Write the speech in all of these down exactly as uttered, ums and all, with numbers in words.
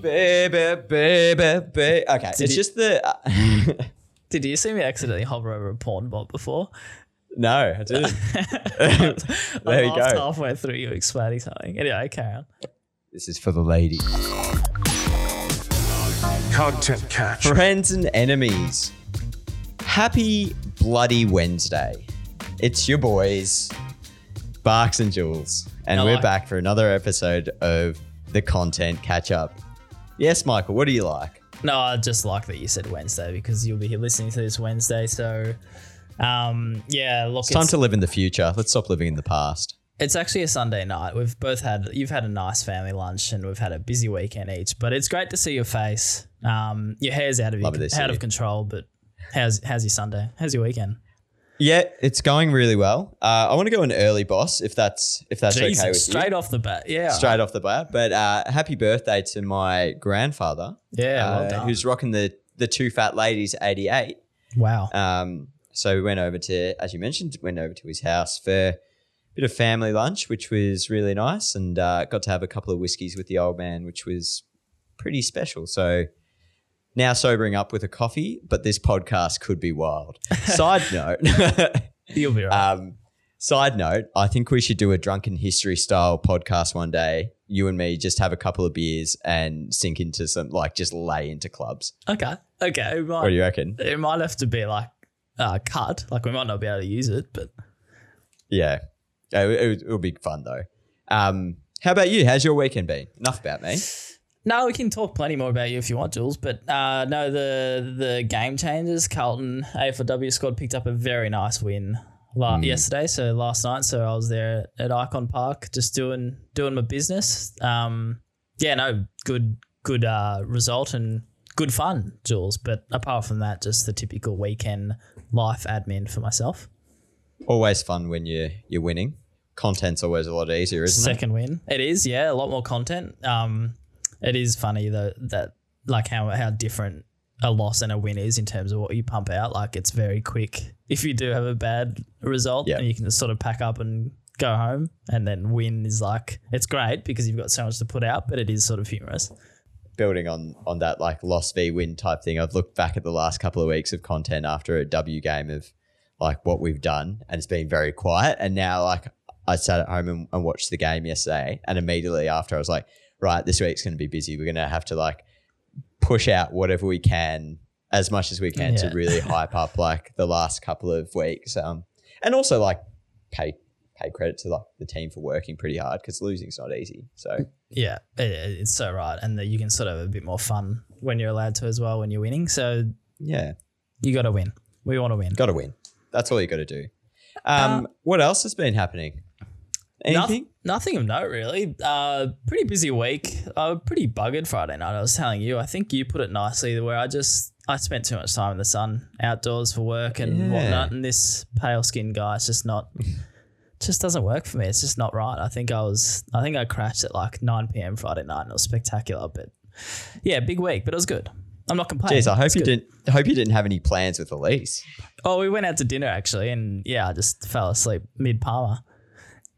Baby, baby, baby. Okay, did it's you, just the... Did you see me accidentally hover over a porn bot before? No, I didn't. I there you go. Halfway through you explaining something. Anyway, carry on. This is for the ladies. Content catch. Friends and enemies. Happy bloody Wednesday. It's your boys, Barks and Jules, and Hello. We're back for another episode of the Content Catch-Up. Yes, Michael, what do you like? No, I just like that you said Wednesday because you'll be here listening to this Wednesday. So, um, yeah, look, it's time it's, to live in the future. Let's stop living in the past. It's actually a Sunday night. We've both had, you've had a nice family lunch and we've had a busy weekend each, but it's great to see your face. Um, your hair's out of your, out of control, but how's, how's your Sunday? How's your weekend? Yeah, it's going really well. Uh, I want to go an early boss, if that's if that's Jesus, okay with straight you. Straight off the bat, yeah. Straight off the bat. But uh, happy birthday to my grandfather. Yeah, uh, well done. Who's rocking the, the Two Fat Ladies eighty-eight. Wow. Um. So we went over to, as you mentioned, went over to his house for a bit of family lunch, which was really nice, and uh, got to have a couple of whiskeys with the old man, which was pretty special. So now sobering up with a coffee, but this podcast could be wild. Side note. You'll be right. Um, side note, I think we should do a drunken history style podcast one day. You and me just have a couple of beers and sink into some, like just lay into clubs. Okay. Okay. Might, what do you reckon? It might have to be like uh, cut. Like we might not be able to use it, but. Yeah. It, it, it'll be fun though. Um, how about you? How's your weekend been? Enough about me. No, we can talk plenty more about you if you want, Jules. But uh, no, the the game changers, Carlton A F L W squad picked up a very nice win la- mm. yesterday. So last night, so I was there at Icon Park, just doing doing my business. Um, yeah, no, good good uh, result and good fun, Jules. But apart from that, just the typical weekend life admin for myself. Always fun when you you're winning. Content's always a lot easier, isn't Second it? Second win, it is. Yeah, a lot more content. Um. It is funny though that like how, how different a loss and a win is in terms of what you pump out. Like it's very quick if you do have a bad result yep. and you can just sort of pack up and go home, and then win is like, it's great because you've got so much to put out, but it is sort of humorous. Building on, on that like loss v win type thing, I've looked back at the last couple of weeks of content after a W game of like what we've done, and it's been very quiet. And now like I sat at home and, and watched the game yesterday, and immediately after I was like, right, this week's going to be busy. We're going to have to like push out whatever we can as much as we can yeah. to really hype up like the last couple of weeks. Um, and also like pay pay credit to like the team for working pretty hard because losing's not easy. So yeah, it, it's so right. And that you can sort of have a bit more fun when you're allowed to as well when you're winning. So yeah, you got to win. We want to win. Got to win. That's all you got to do. Um, uh, what else has been happening? Anything? Nothing, nothing of note, really. Uh, pretty busy week. I was pretty buggered Friday night. I was telling you. I think you put it nicely where I just I spent too much time in the sun, outdoors for work and yeah. whatnot. And this pale skinned guy is just not, just doesn't work for me. It's just not right. I think I was, I think I crashed at like nine p.m. Friday night, and it was spectacular. But yeah, big week, but it was good. I'm not complaining. Jeez, I hope it's you good. didn't. I hope you didn't have any plans with Elise. Oh, we went out to dinner actually, and yeah, I just fell asleep mid Palmer.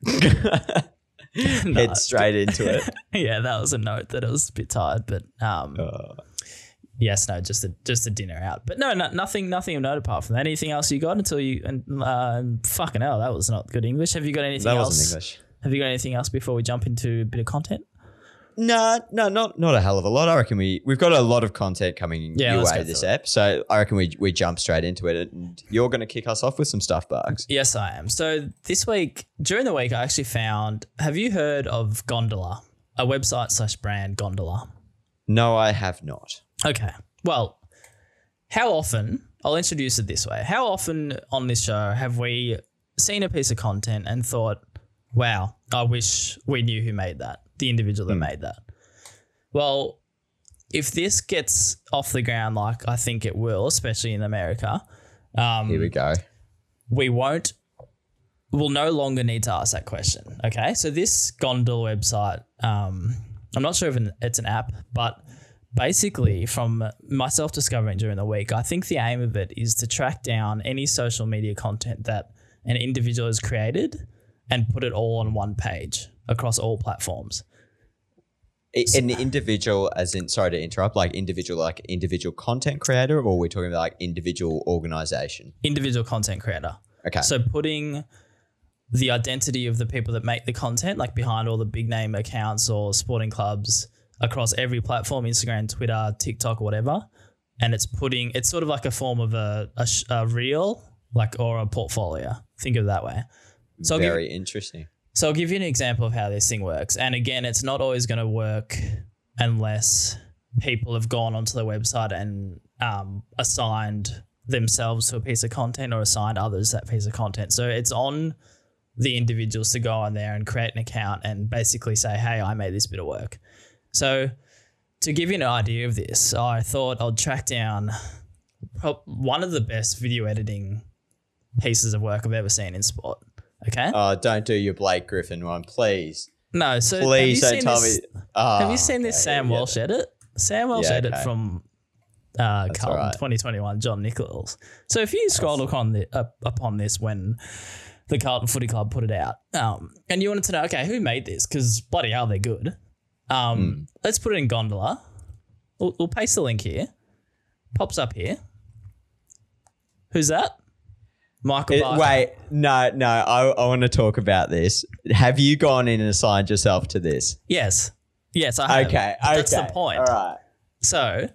Head no. straight into it. Yeah, that was a note that I was a bit tired, but um, oh. yes, no, just a just a dinner out. But no, no, nothing, nothing of note apart from that. Anything else you got until you and uh, fucking hell, that was not good English. Have you got anything that else? That wasn't English. Have you got anything else before we jump into a bit of content? No, no, not not a hell of a lot. I reckon we we've got a lot of content coming yeah, your way this ep, so I reckon we we jump straight into it. And you're going to kick us off with some stuff, Barks. Yes, I am. So this week, during the week, I actually found. Have you heard of Gondola, a website slash brand Gondola? No, I have not. Okay. Well, how often? I'll introduce it this way. How often on this show have we seen a piece of content and thought, "Wow, I wish we knew who made that." The individual that mm. made that. Well, if this gets off the ground like I think it will, especially in America. Um, Here we go. We won't, we'll no longer need to ask that question, okay? So this Gondola website, um, I'm not sure if it's an app, but basically from myself discovering during the week, I think the aim of it is to track down any social media content that an individual has created and put it all on one page across all platforms. So, an individual, as in, sorry to interrupt, like individual, like individual content creator, or we're talking about like individual organization? Individual content creator. Okay. So putting the identity of the people that make the content, like behind all the big name accounts or sporting clubs across every platform, Instagram, Twitter, TikTok, whatever. And it's putting, it's sort of like a form of a, a, a reel, like, or a portfolio. Think of it that way. So Very give, interesting. So I'll give you an example of how this thing works. And again, it's not always going to work unless people have gone onto their website and um, assigned themselves to a piece of content or assigned others that piece of content. So it's on the individuals to go on there and create an account and basically say, hey, I made this bit of work. So to give you an idea of this, I thought I'd track down one of the best video editing pieces of work I've ever seen in sport. Okay. Oh, don't do your Blake Griffin one, please. No, so please don't tell me. Oh, have you seen this okay, Sam Walsh yeah. edit? Sam Walsh yeah, edit okay. from uh, Carlton right. twenty twenty-one, John Nichols. So if you scroll upon, the, up, upon this when the Carlton Footy Club put it out, um, and you wanted to know, okay, who made this? Because bloody hell, they're good. Um, mm. Let's put it in Gondola. We'll, we'll paste the link here. Pops up here. Who's that? Michael Barker. Wait, no, no, I, I want to talk about this. Have you gone in and assigned yourself to this? Yes. Yes, I have. Okay, okay. That's the point. All right. So.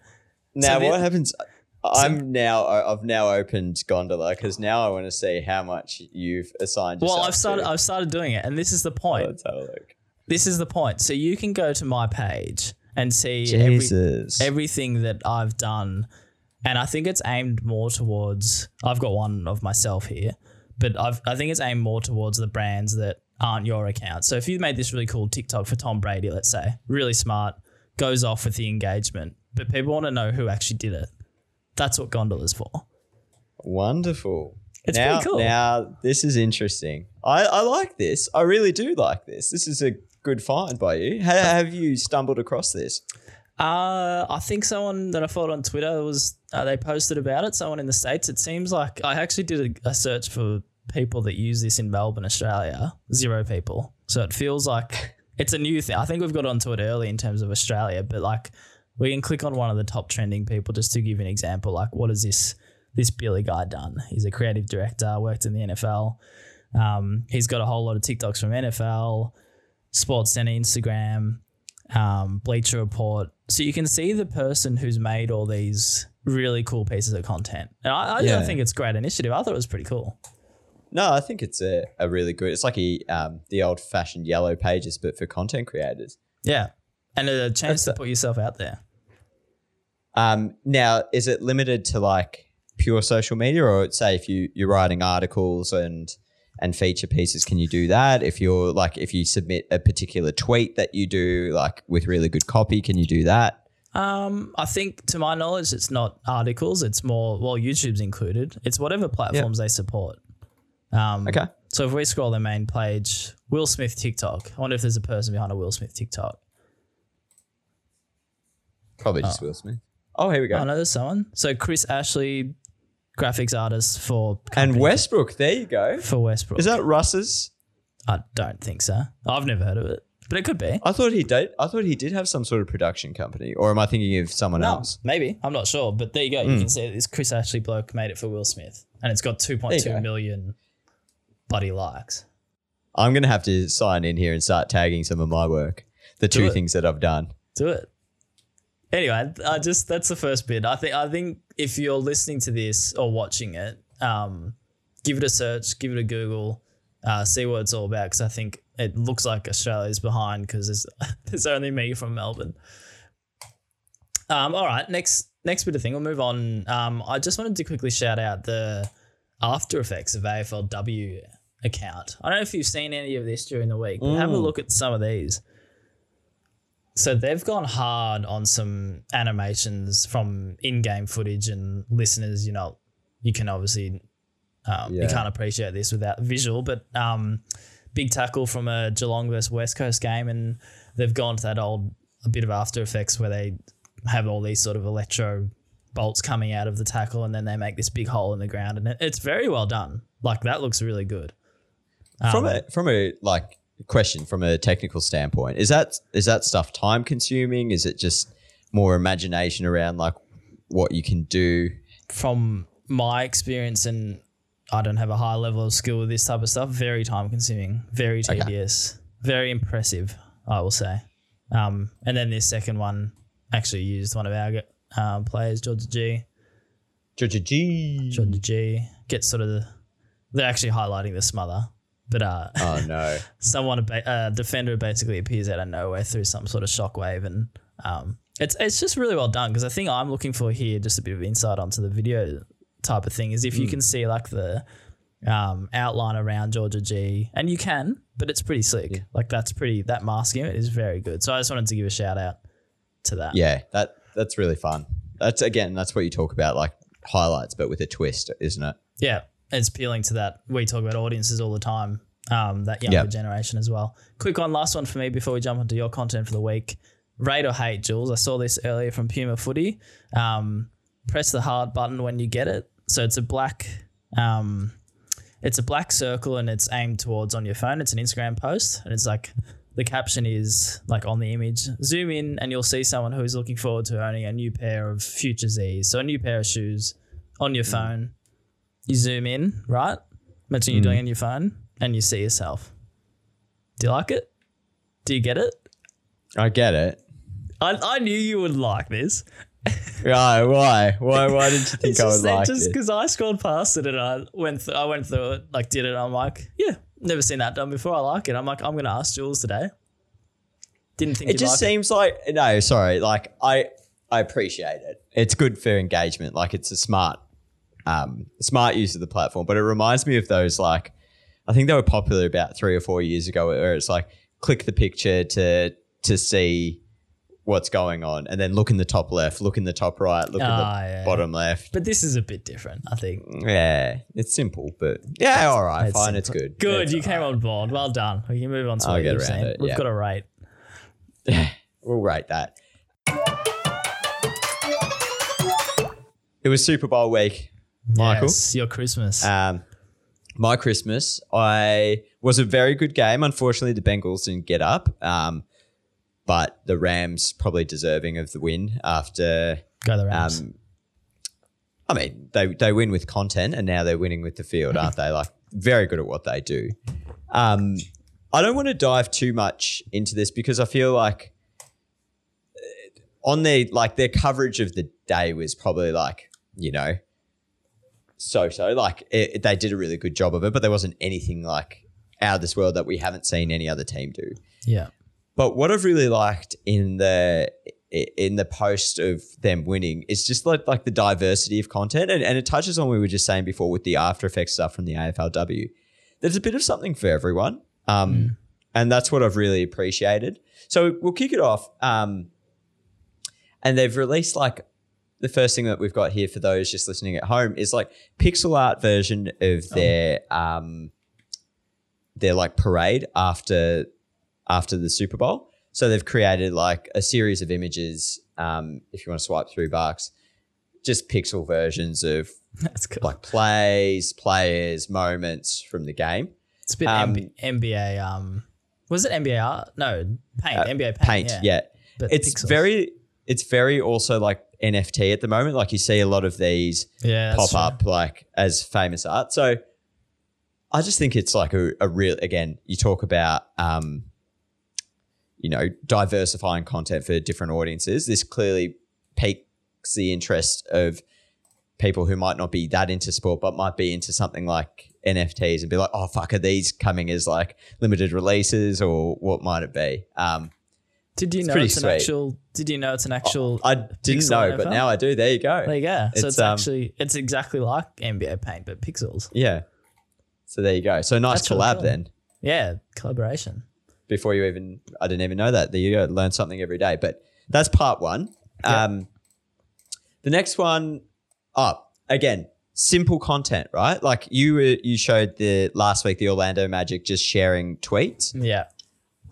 Now, so what the, happens? I'm so, now, I've now opened Gondola because now I want to see how much you've assigned yourself well, I've started, to. I've started doing it, and this is the point. Let's have a look. This is the point. So you can go to my page and see every, everything that I've done. And I think it's aimed more towards, I've got one of myself here, but I've, I think it's aimed more towards the brands that aren't your account. So if you made this really cool TikTok for Tom Brady, let's say, really smart, goes off with the engagement, but people want to know who actually did it. That's what Gondola's for. Wonderful. It's now, pretty cool. Now, this is interesting. I, I like this. I really do like this. This is a good find by you. How have you stumbled across this? Uh, I think someone that I followed on Twitter was uh, they posted about it. Someone in the States. It seems like I actually did a, a search for people that use this in Melbourne, Australia. Zero people. So it feels like it's a new thing. I think we've got onto it early in terms of Australia, but like we can click on one of the top trending people just to give an example. Like, what has this this Billy guy done? He's a creative director, worked in the N F L. Um, he's got a whole lot of TikToks from N F L. Sports Center, Instagram, um, Bleacher Report. So you can see the person who's made all these really cool pieces of content. And I, I yeah. don't think it's a great initiative. I thought it was pretty cool. No, I think it's a, a really good, it's like a, um, the old fashioned Yellow Pages, but for content creators. Yeah. And a chance That's to put yourself out there. Um, now, is it limited to like pure social media, or say if you, you're writing articles and and feature pieces, can you do that? If you're like, if you submit a particular tweet that you do like with really good copy, can you do that? Um, I think to my knowledge, it's not articles. It's more, well, YouTube's included. It's whatever platforms yep. they support. Um, okay. So if we scroll the main page, Will Smith TikTok. I wonder if there's a person behind a Will Smith TikTok. Probably just oh. Will Smith. Oh, here we go. I oh, know there's someone. So Chris Ashley, graphics artist for company. And Westbrook, there you go. For Westbrook. Is that Russ's? I don't think so. I've never heard of it, but it could be. I thought he did. I thought he did have some sort of production company, or am I thinking of someone no, else? Maybe. I'm not sure, but there you go. You mm. can see this Chris Ashley bloke made it for Will Smith, and it's got two point two million bloody likes. I'm going to have to sign in here and start tagging some of my work, the Do two it. things that I've done. Do it. Anyway, I just that's the first bit. I think I think if you're listening to this or watching it, um, give it a search, give it a Google, uh, see what it's all about, because I think it looks like Australia's behind because there's, there's only me from Melbourne. Um, all right, next next bit of thing. We'll move on. Um, I just wanted to quickly shout out the After Effects of A F L W account. I don't know if you've seen any of this during the week, but mm. have a look at some of these. So they've gone hard on some animations from in-game footage, and listeners, you know, you can obviously, um, yeah. you can't appreciate this without visual, but um, big tackle from a Geelong versus West Coast game, and they've gone to that old a bit of After Effects where they have all these sort of electro bolts coming out of the tackle, and then they make this big hole in the ground, and it's very well done. Like that looks really good. Um, from a from a like question from a technical standpoint, is that is that stuff time consuming? Is it just more imagination around like what you can do? From my experience, and I don't have a high level of skill with this type of stuff, very time consuming, very tedious, okay. very impressive, I will say. Um, and then this second one actually used one of our uh, players, Georgia G. Georgia G. Georgia G. Gets sort of the, they're actually highlighting the smother. But uh, oh, no. someone, a uh, defender basically appears out of nowhere through some sort of shockwave. And um, it's it's just really well done, because I think I'm looking for here just a bit of insight onto the video type of thing is if mm. you can see like the um, outline around Georgia G, and you can, but it's pretty slick. Yeah. Like that's pretty, that masking it is very good. So I just wanted to give a shout out to that. Yeah, that that's really fun. That's, again, that's what you talk about, like highlights, but with a twist, isn't it? Yeah. It's appealing to that. We talk about audiences all the time, um, that younger yep. generation as well. Quick one, last one for me before we jump onto your content for the week. Rate or hate, Jules. I saw this earlier from Puma Footy. Um, press the hard button when you get it. So it's a black um, it's a black circle and it's aimed towards on your phone. It's an Instagram post and it's like the caption is like on the image. Zoom in and you'll see someone who's looking forward to owning a new pair of Future Zs. So a new pair of shoes on your mm. phone. You zoom in, right? Imagine you're mm. doing it on your phone and you see yourself. Do you like it? Do you get it? I get it. I, I knew you would like this. Right, why? Why Why did you think just, I would like just it? Just because I scrolled past it and I went, th- I went through it, like did it. And I'm like, yeah, never seen that done before. I like it. I'm like, I'm going to ask Jules today. Didn't think it just seems it. like, no, sorry. Like I, I appreciate it. It's good for engagement. Like it's a smart Um, smart use of the platform, but it reminds me of those, like I think they were popular about three or four years ago, where it's like click the picture to to see what's going on, and then look in the top left, look in the top right, look oh, in the yeah. bottom left. But this is a bit different, I think. Yeah, it's simple, but yeah, it's, all right, it's fine, simple. It's good. Good, it's you came right. on board. Well done. We can move on to I'll what you're saying. It, We've yeah. got a rate. We'll rate that. It was Super Bowl week. Michael, yes, your Christmas. Um, my Christmas. I was a very good game. Unfortunately, the Bengals didn't get up, um, but the Rams probably deserving of the win after. Go the Rams. Um, I mean, they they win with content, and now they're winning with the field, aren't they? Like very good at what they do. Um, I don't want to dive too much into this because I feel like on their like their coverage of the day was probably like you know. So, so like it, they did a really good job of it, but there wasn't anything like out of this world that we haven't seen any other team do. Yeah. But what I've really liked in the in the post of them winning is just like, like the diversity of content. And, and it touches on what we were just saying before with the After Effects stuff from the A F L W. There's a bit of something for everyone. Um, mm. And that's what I've really appreciated. So we'll kick it off. Um, and they've released like, the first thing that we've got here for those just listening at home is like pixel art version of their oh. um, their like parade after after the Super Bowl. So they've created like a series of images. Um, if you want to swipe through Barks, just pixel versions of That's cool. like plays, players, moments from the game. It's a bit um, M B A. Um, was it N B A art? No, paint. Uh, N B A paint. Paint. Yeah, yeah. But it's pixels. very. It's very also like N F T at the moment. Like you see a lot of these yeah, pop up true. like as famous art. So I just think it's like a, a real, again, you talk about, um, you know, diversifying content for different audiences. This clearly piques the interest of people who might not be that into sport, but might be into something like N F Ts and be like, oh, fuck, are these coming as like limited releases or what might it be? Um, Did you it's know it's an sweet. actual? Did you know it's an actual? I didn't know, but now I do. There you go. There you go. So it's, it's um, actually it's exactly like N B A Paint, but pixels. Yeah. So there you go. So nice That's collab then. Yeah, collaboration. Before you even, I didn't even know that. There you go. Learn something every day. But that's part one. Yeah. Um, the next one up oh, again. Simple content, right? Like you were, you showed the last week the Orlando Magic just sharing tweets. Yeah.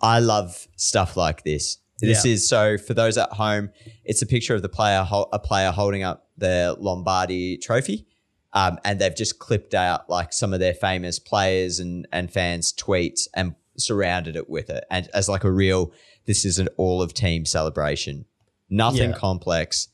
I love stuff like this. This yeah. is so for those at home, it's a picture of the player, a player holding up the Lombardi trophy. Um, and they've just clipped out like some of their famous players and, and fans' tweets and surrounded it with it. And as like a real, this is an all of team celebration. Nothing yeah. complex,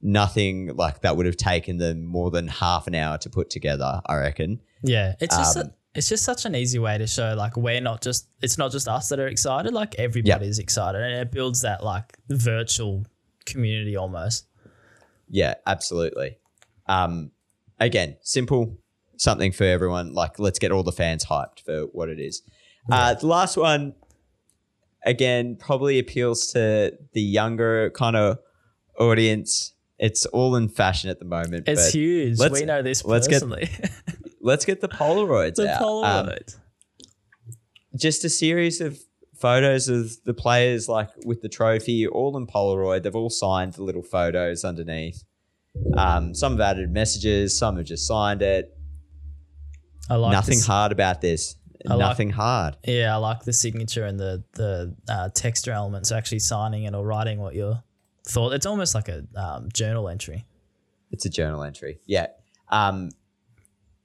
nothing like that would have taken them more than half an hour to put together, I reckon. Yeah. It's just um, a, it's just such an easy way to show like we're not just, it's not just us that are excited, like everybody's yep. excited, and it builds that like virtual community almost. Yeah, absolutely. Um, Again, simple, something for everyone. Like, let's get all the fans hyped for what it is. Yeah. Uh, the last one, again, probably appeals to the younger kind of audience. It's all in fashion at the moment. It's but huge. We know this personally. Let's get, let's get the Polaroids the out. The Polaroids. Um, just a series of photos of the players, like with the trophy, all in Polaroid. They've all signed the little photos underneath. Um, some have added messages, some have just signed it. I like nothing this. hard about this. I nothing like, hard. Yeah, I like the signature and the the uh, texture elements, actually signing it or writing what you're thought. It's almost like a um, journal entry. It's a journal entry. Yeah. Um,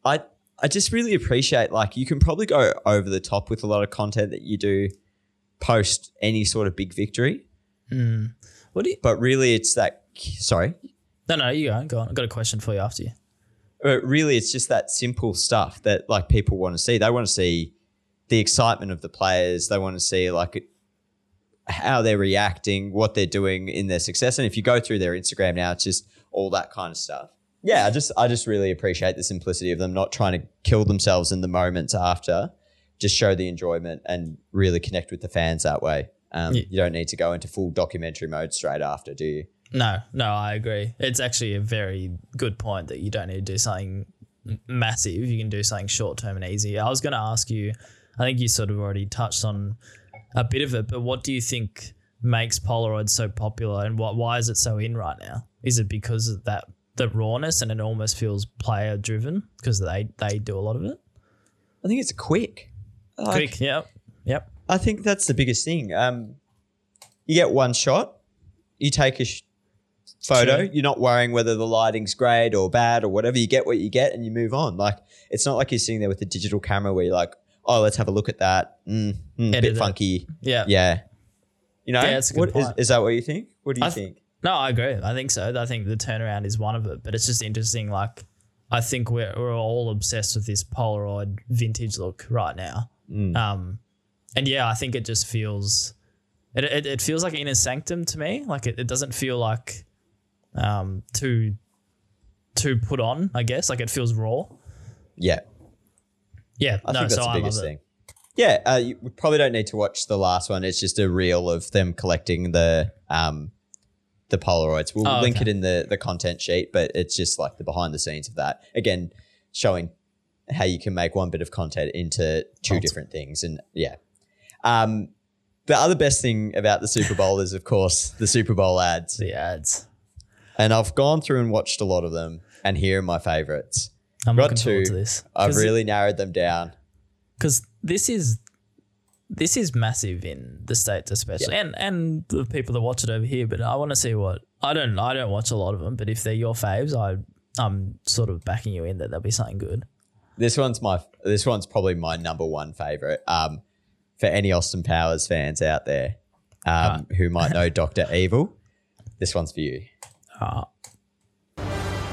I I just really appreciate like you can probably go over the top with a lot of content that you do post any sort of big victory. Mm. What do you? But really, it's that. Sorry. No, no, you go. Go on. I've got a question for you after you. But really, it's just that simple stuff that like people want to see. They want to see the excitement of the players. They want to see like how they're reacting, what they're doing in their success. And if you go through their Instagram now, it's just all that kind of stuff. Yeah, I just I just really appreciate the simplicity of them not trying to kill themselves in the moments after. Just show the enjoyment and really connect with the fans that way. Um, yeah. You don't need to go into full documentary mode straight after, do you? No, no, I agree. It's actually a very good point that you don't need to do something massive. You can do something short-term and easy. I was going to ask you, I think you sort of already touched on a bit of it, but what do you think makes Polaroid so popular and what, why is it so in right now? Is it because of that the rawness and it almost feels player-driven because they, they do a lot of it? I think it's quick. Like, quick, yep, yep. I think that's the biggest thing. Um, you get one shot, you take a sh- photo, you're not worrying whether the lighting's great or bad or whatever. You get what you get and you move on. Like it's not like you're sitting there with a digital camera where you're like, oh, let's have a look at that. Mm, mm, a bit funky. Yeah. Yeah. You know, yeah, that's a good what, point. Is, is that what you think? What do you I th- think? No, I agree. I think so. I think the turnaround is one of it, but it's just interesting. Like I think we're, we're all obsessed with this Polaroid vintage look right now. Mm. Um, and yeah, I think it just feels, it, it, it feels like inner sanctum to me. Like it, it doesn't feel like, um to to put on, I guess. Like it feels raw. Yeah. Yeah. I no, think that's so the I biggest thing. Yeah. Uh, you probably don't need to watch the last one. It's just a reel of them collecting the um the Polaroids. We'll oh, link okay. it in the, the content sheet, but it's just like the behind the scenes of that. Again, showing how you can make one bit of content into two Lots. different things. And yeah. Um the other best thing about the Super Bowl is of course the Super Bowl ads. The ads. And I've gone through and watched a lot of them, and here are my favourites. I'm Got looking two. forward to this. I've really narrowed them down. Because this is this is massive in the States especially, yeah. and and the people that watch it over here. But I want to see what I don't I don't watch a lot of them. But if they're your faves, I I'm sort of backing you in that there'll be something good. This one's my this one's probably my number one favourite. Um, for any Austin Powers fans out there, um, right. who might know Doctor Evil, this one's for you. Uh,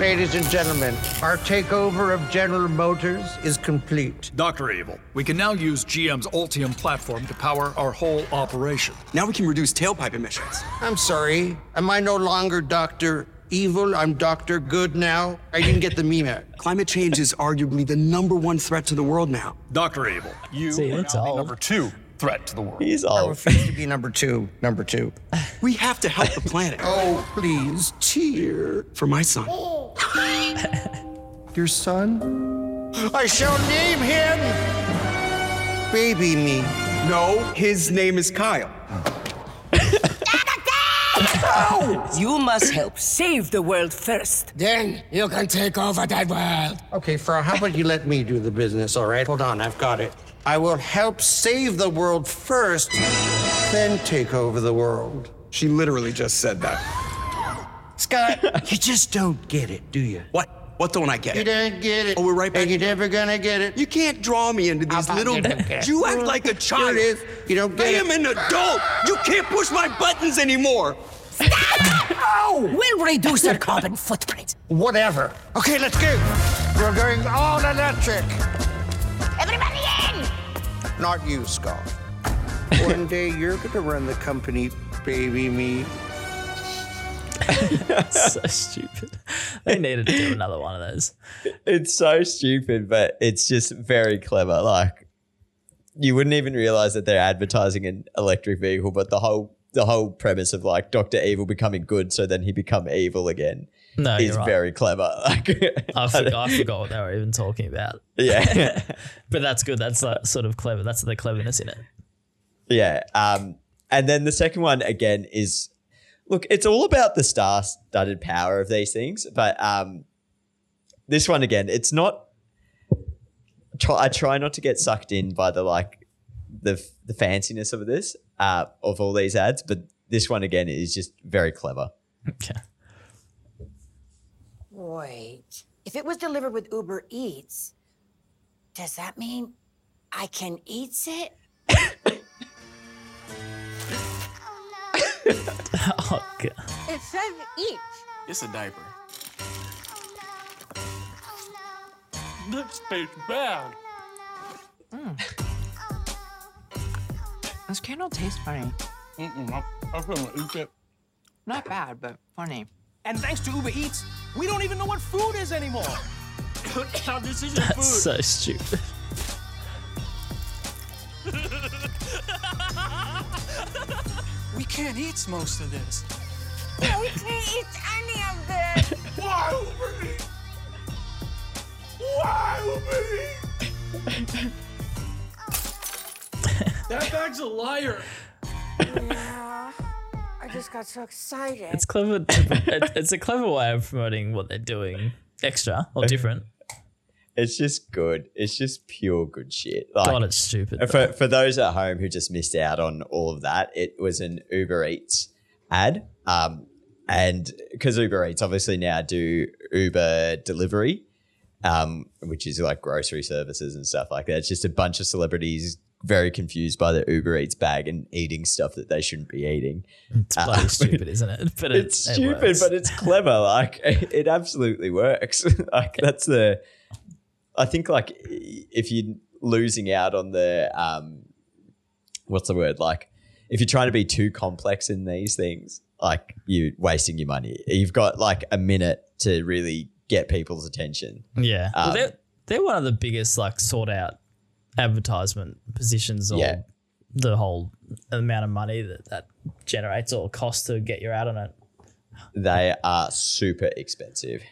Ladies and gentlemen, our takeover of General Motors is complete. Doctor Evil, we can now use G M's Ultium platform to power our whole operation. Now we can reduce tailpipe emissions. I'm sorry, am I no longer Doctor Evil? I'm Doctor Good now? I didn't get the meme out. Climate change is arguably the number one threat to the world now. Doctor Evil, you See, are now the number two threat to the world. He's all I refuse to be number two. Number two. We have to help the planet. Oh, please cheer for my son. Your son? I shall name him Baby Me. No, his name is Kyle. No! You must help save the world first. Then you can take over that world. Okay, Frau, how about you let me do the business, all right? Hold on, I've got it. I will help save the world first, then take over the world. She literally just said that. Scott, you just don't get it, do you? What? What don't I get? You don't get it. Oh, we're right back. And you're never gonna get it. You can't draw me into these little... You act like a child. Here it is. You don't get it. I am an adult. You can't push my buttons anymore. Stop! Oh! We'll reduce their carbon footprint. Whatever. Okay, let's go. We're going all electric. Everybody in! Not you, Scott. One day you're gonna run the company, baby me. So stupid. They needed to do another one of those. It's so stupid, but it's just very clever. Like, you wouldn't even realize that they're advertising an electric vehicle, but the whole the whole premise of like Doctor Evil becoming good, so then he become evil again. No, is right. Very clever. Like, I, forgot, I forgot what they were even talking about. Yeah, but that's good. That's like sort of clever. That's the cleverness in it. Yeah, um, and then the second one again is. Look, it's all about the star-studded power of these things, but um, this one again, it's not. Try, I try not to get sucked in by the like, the the fanciness of this, uh, of all these ads, but this one again is just very clever. Okay. Wait, if it was delivered with Uber Eats, does that mean I can eat it? Oh, God. It says eat. It's a diaper. This tastes bad. Mm. This candle tastes funny. Mm-mm, I couldn't eat it. Not bad, but funny. And thanks to Uber Eats, we don't even know what food is anymore. This is your food. That's so stupid. We can't eat most of this. No, we can't eat any of this. Why Uber Eats? Why Uber Eats? That bag's a liar. Nah, I just got so excited. It's clever. To, it's, it's a clever way of promoting what they're doing, extra or different. It's just good. It's just pure good shit. Like, God, it's stupid. For, for those at home who just missed out on all of that, it was an Uber Eats ad. Um, and because Uber Eats obviously now do Uber delivery, um, which is like grocery services and stuff like that. It's just a bunch of celebrities very confused by the Uber Eats bag and eating stuff that they shouldn't be eating. It's bloody um, stupid, isn't it? But it, it's stupid, it but it's clever. Like it, it absolutely works. Like that's the... I think like if you're losing out on the um, what's the word? Like if you're trying to be too complex in these things, like you're wasting your money. You've got like a minute to really get people's attention. Yeah, um, well, they're they're one of the biggest like sought out advertisement positions or yeah. the whole amount of money that that generates or costs to get your ad on it. They are super expensive.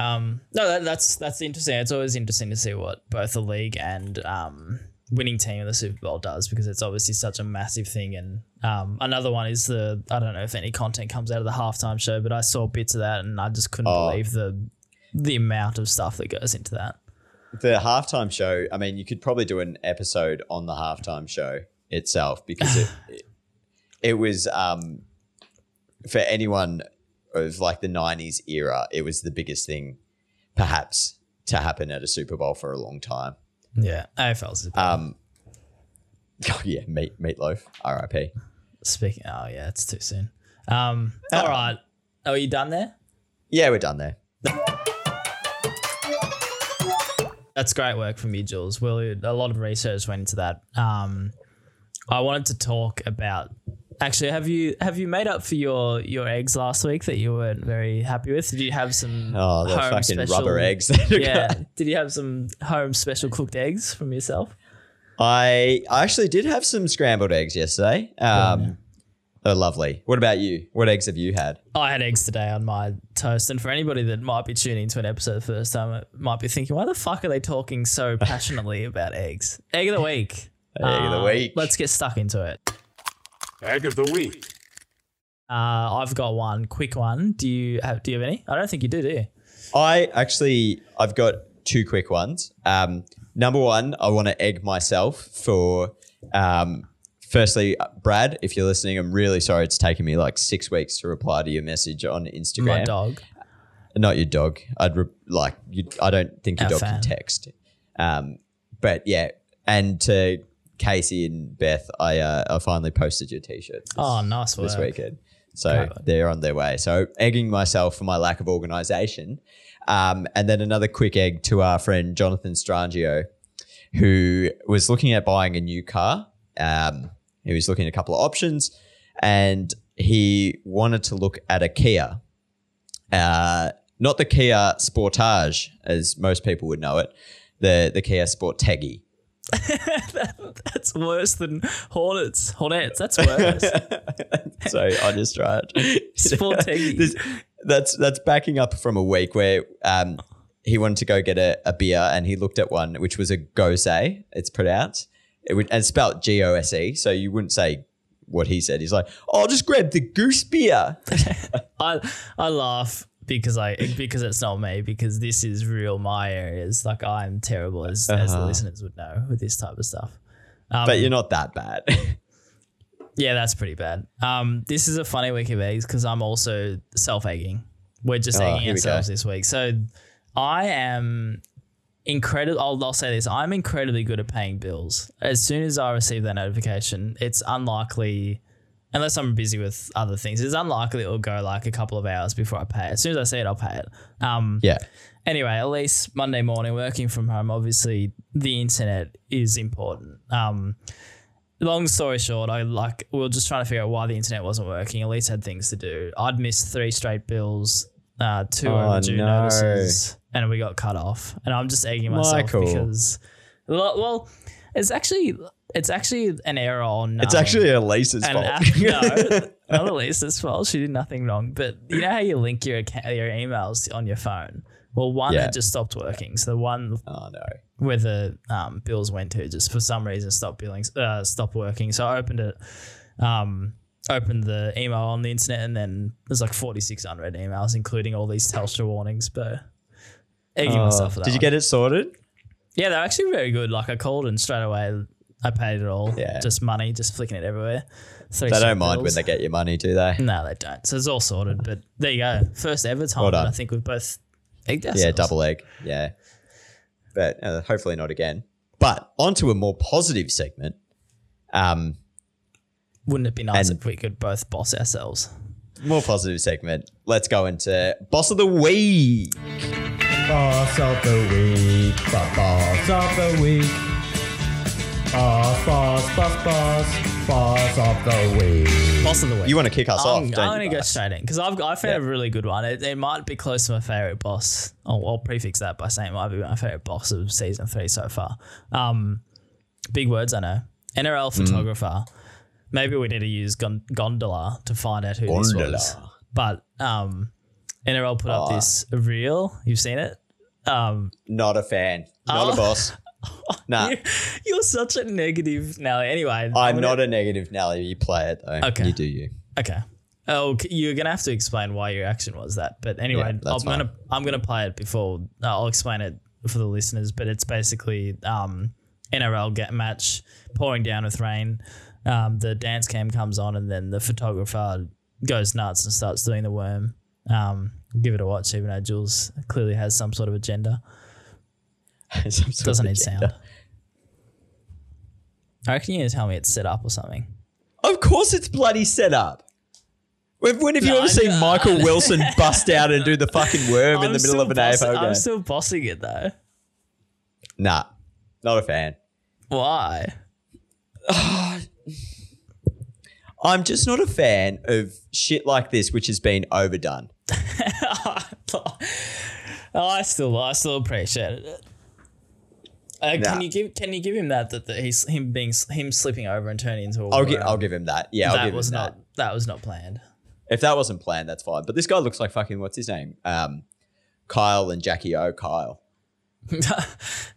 Um, no, that, that's that's interesting. It's always interesting to see what both the league and um, winning team of the Super Bowl does because it's obviously such a massive thing. And um, another one is the I don't know if any content comes out of the halftime show, but I saw bits of that and I just couldn't oh, believe the the amount of stuff that goes into that. The halftime show. I mean, you could probably do an episode on the halftime show itself because it it, it was um, for anyone. Of like the nineties era, it was the biggest thing perhaps to happen at a Super Bowl for a long time. Yeah, A F L's. Um, oh yeah, meat, meatloaf, R I P. Speaking, oh yeah, it's too soon. Um, all oh. right, are you done there? Yeah, we're done there. That's great work from you, Jules. Well, a lot of research went into that. Um, I wanted to talk about. Actually, have you have you made up for your, your eggs last week that you weren't very happy with? Did you have some oh the home fucking special, rubber eggs? Yeah, got. Did you have some home special cooked eggs from yourself? I I actually did have some scrambled eggs yesterday. Um, yeah. They're lovely. What about you? What eggs have you had? I had eggs today on my toast, and for anybody that might be tuning into an episode for the first time, might be thinking, why the fuck are they talking so passionately about eggs? Egg of the week. Egg um, of the week. Let's get stuck into it. Egg of the week. Uh, I've got one quick one. Do you have? Do you have any? I don't think you do. Do you? I actually, I've got two quick ones. Um, number one, I want to egg myself for. Um, firstly, Brad, if you're listening, I'm really sorry it's taken me like six weeks to reply to your message on Instagram. My dog. Not your dog. I'd re- like you, I don't think your Our dog fan. Can text. Um, but yeah, and to Casey and Beth, I uh, I finally posted your T-shirt. This, oh, nice work. This weekend. So Great. They're on their way. So egging myself for my lack of organisation. Um, and then another quick egg to our friend Jonathan Strangio, who was looking at buying a new car. Um, he was looking at a couple of options and he wanted to look at a Kia. Uh, not the Kia Sportage, as most people would know it, the, the Kia Sporteggy. that, that's worse than Hornets. Hornets, that's worse. So I just tried. Sporteggy. That's that's backing up from a week where um, he wanted to go get a, a beer and he looked at one, which was a Gose, it's pronounced. It would, and spelled G O S E, so you wouldn't say what he said. He's like, oh, I'll just grab the goose beer. I I laugh because I because it's not me, because this is real my areas. Like I'm terrible, as, uh-huh. as the listeners would know, with this type of stuff. Um, but you're not that bad. Yeah, that's pretty bad. Um, this is a funny week of eggs because I'm also self-egging. We're just oh, egging ourselves we this week. So I am incredible. I'll, I'll say this. I'm incredibly good at paying bills. As soon as I receive that notification, it's unlikely, unless I'm busy with other things, it's unlikely it'll go like a couple of hours before I pay it. As soon as I see it, I'll pay it. Um, yeah. Anyway, at least Monday morning, working from home, obviously the internet is important. Um Long story short, I like we were just trying to figure out why the internet wasn't working. Elise had things to do. I'd missed three straight bills, uh, two oh, overdue no. notices, and we got cut off. And I'm just egging myself Michael. because, well, it's actually it's actually an error on. It's um, actually Elise's fault. App, no, not Elise's fault. She did nothing wrong. But you know how you link your account, your emails on your phone. Well, one yeah. that just stopped working. So the one oh, no. where the um, bills went to just for some reason stopped billing, uh, stopped working. So I opened it, um, opened the email on the internet, and then there's like forty-six unread emails, including all these Telstra warnings. But egging oh, myself for that. Did you one. get it sorted? Yeah, they're actually very good. Like I called and straight away I paid it all. Yeah. Just money, just flicking it everywhere. They don't mind bills. When they get your money, do they? No, they don't. So it's all sorted. But there you go. First ever time. Well done. I think we've both. Yeah, double egg. Yeah. But uh, hopefully not again. But onto a more positive segment. Um, Wouldn't it be nice if we could both boss ourselves? More positive segment. Let's go into Boss of the Week. Boss of the Week. Boss of the Week. Boss, boss, boss, boss. Boss of the Week. Boss of the Week. You want to kick us um, off, I'm don't I'm going to go straight in because I've, I've found yeah. a really good one. It, it might be close to my favourite boss. I'll, I'll prefix that by saying it might be my favourite boss of season three so far. Um, big words, I know. N R L photographer. Mm. Maybe we need to use Gon- Gondola to find out who Gondola. this was. But um, N R L put oh. up this reel. You've seen it? Um, Not a fan. Not oh. a boss. Nah. You're, you're such a negative Nelly. Anyway. I'm not it? a negative Nelly. You play it though. Okay. You do you. Okay. Oh, you're going to have to explain why your action was that. But anyway, yeah, I'm going to I'm gonna play it before. Uh, I'll explain it for the listeners. But it's basically um, N R L get match, pouring down with rain. Um, the dance cam comes on and then the photographer goes nuts and starts doing the worm. Um, give it a watch, even though Jules clearly has some sort of agenda. Doesn't need sound. I reckon you're going to tell me it's set up or something. Of course it's bloody set up. When have no, you ever I seen know. Michael Wilson bust out and do the fucking worm I'm in the middle of an boss- A F L game? I'm still bossing it though. Nah, not a fan. Why? Oh, I'm just not a fan of shit like this, which has been overdone. I still, I still appreciate it. Uh, nah. Can you give Can you give him that that, that he's him being him slipping over and turning into a I'll give, I'll give him that. Yeah, I'll that give was him not that. that was not planned. If that wasn't planned, that's fine. But this guy looks like fucking what's his name? Um, Kyle and Jackie O. Kyle.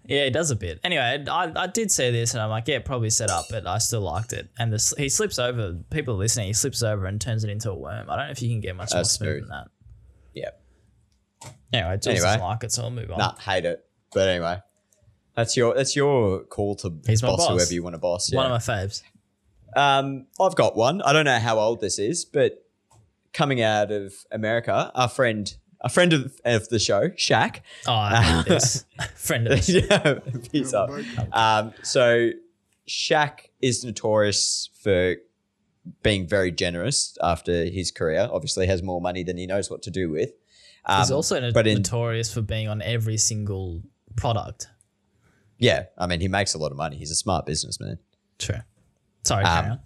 Yeah, he does a bit. Anyway, I, I did see this and I'm like, yeah, probably set up, but I still liked it. And this he slips over. People are listening. He slips over and turns it into a worm. I don't know if you can get much that's more smooth true. than that. Yeah. Anyway, Jules anyway, doesn't like it, so I'll move on. Nah, hate it. But anyway. That's your that's your call to boss, boss whoever you want to boss. Yeah. One of my faves. Um, I've got one. I don't know how old this is, but coming out of America, our friend a friend of, of the show, Shaq. Oh, I know this. Friend of the show. Peace up. Um, so Shaq is notorious for being very generous after his career. Obviously has more money than he knows what to do with. Um, He's also no- but in, notorious for being on every single product. Yeah. I mean, he makes a lot of money. He's a smart businessman. True. Sorry, carry um, on.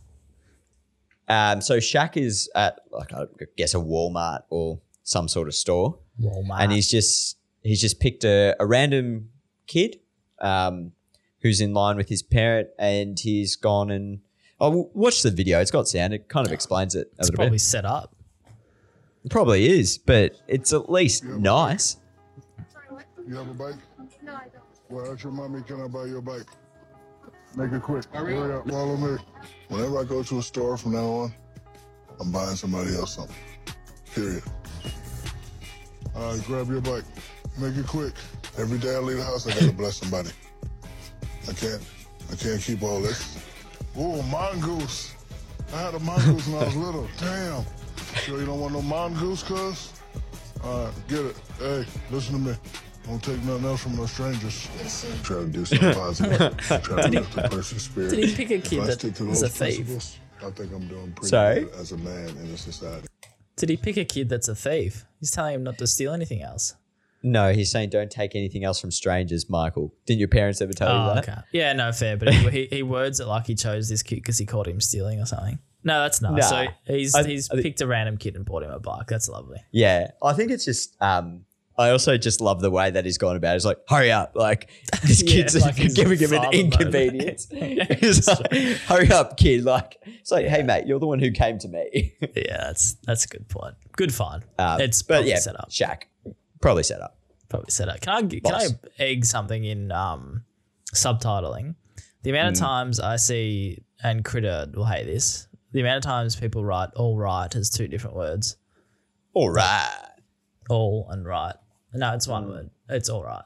Um, so Shaq is at, like, I guess a Walmart or some sort of store. Walmart. And he's just he's just picked a, a random kid um, who's in line with his parent, and he's gone and oh, watch the video. It's got sound. It kind of explains it a it's little bit. It's probably set up. It probably is, but it's at least nice. Sorry, what? You have a bike? No, I don't. Well, ask your mommy, can I buy you a bike? Make it quick. Hurry up, follow me. Whenever I go to a store from now on, I'm buying somebody else something. Period. All right, grab your bike. Make it quick. Every day I leave the house, I gotta bless somebody. I can't, I can't keep all this. Ooh, mongoose. I had a mongoose when I was little. Damn. Sure you don't want no mongoose, cuz? All right, get it. Hey, listen to me. Don't take nothing else from no strangers. Try to do something positive. Try to lift the person's spirit. Did he pick a kid that was a thief? I think I'm doing pretty Sorry? good as a man in a society. Did he pick a kid that's a thief? He's telling him not to steal anything else. No, he's saying don't take anything else from strangers, Michael. Didn't your parents ever tell oh, you that? Okay. Yeah, no, fair. But he, he, he words it like he chose this kid because he caught him stealing or something. No, that's nice. Nah, so he's I, he's I, picked a random kid and bought him a bike. That's lovely. Yeah, I think it's just um. I also just love the way that he's gone about it. It's like, hurry up. Like, this yeah, kid's like giving him an inconvenience. Yeah, it's like, hurry up, kid. Like, it's like, yeah. hey, mate, you're the one who came to me. yeah, that's that's a good point. Good find. Um, it's probably yeah, set up. Shaq, probably set up. Probably set up. Can I can Boss. I egg something in um, subtitling? The amount of mm. times I see, and Critter will hate this, the amount of times people write all right as two different words. All right. All and right. No, it's one word. It's all right.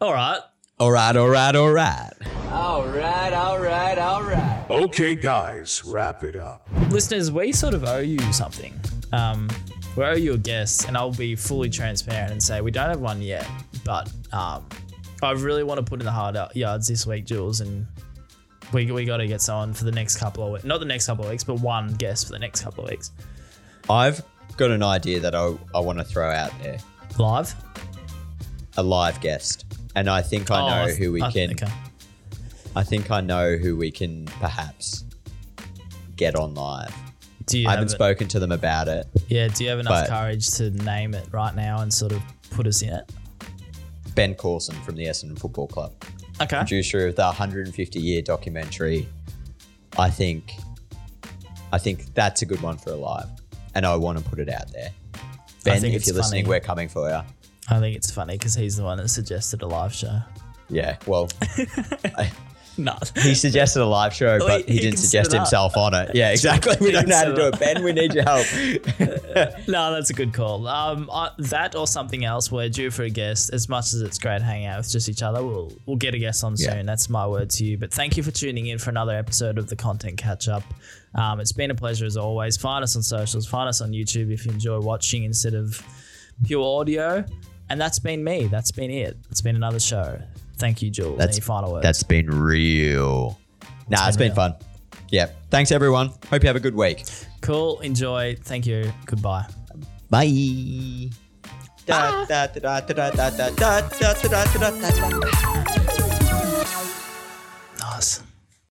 All right. All right, all right, all right. All right, all right, all right. Okay, guys, wrap it up. Listeners, we sort of owe you something. Um, we owe you a guest, and I'll be fully transparent and say we don't have one yet, but um, I really want to put in the hard yards this week, Jules, and we we got to get someone for the next couple of weeks. Not the next couple of weeks, but one guest for the next couple of weeks. I've got an idea that I, I want to throw out there. Live? A live guest. And I think I know oh, I th- who we I th- can okay. I think I know who we can perhaps get on live. Do you I haven't have spoken to them about it. Yeah, do you have enough courage to name it right now and sort of put us in it? Ben Coulson from the Essendon Football Club. Okay. Producer of the one hundred fifty year documentary. I think I think that's a good one for a live. And I want to put it out there. Ben, if you're listening, funny. We're coming for you. I think it's funny because he's the one that suggested a live show. Yeah, well, I, no, he suggested a live show, well, but he, he didn't suggest himself on it. Yeah, exactly. We don't know how to do it, Ben. We need your help. No, that's a good call. Um, I, that or something else. We're due for a guest. As much as it's great hanging out with just each other, we'll we'll get a guest on yeah. soon. That's my word to you. But thank you for tuning in for another episode of the Content Catch Up. Um, it's been a pleasure as always. Find us on socials. Find us on YouTube if you enjoy watching instead of pure audio. And that's been me. That's been it. It's been another show. Thank you, Jules. That's, Any final words? That's been real. Nah, it's, it's been, been fun. Yeah. Thanks, everyone. Hope you have a good week. Cool. Enjoy. Thank you. Goodbye. Bye.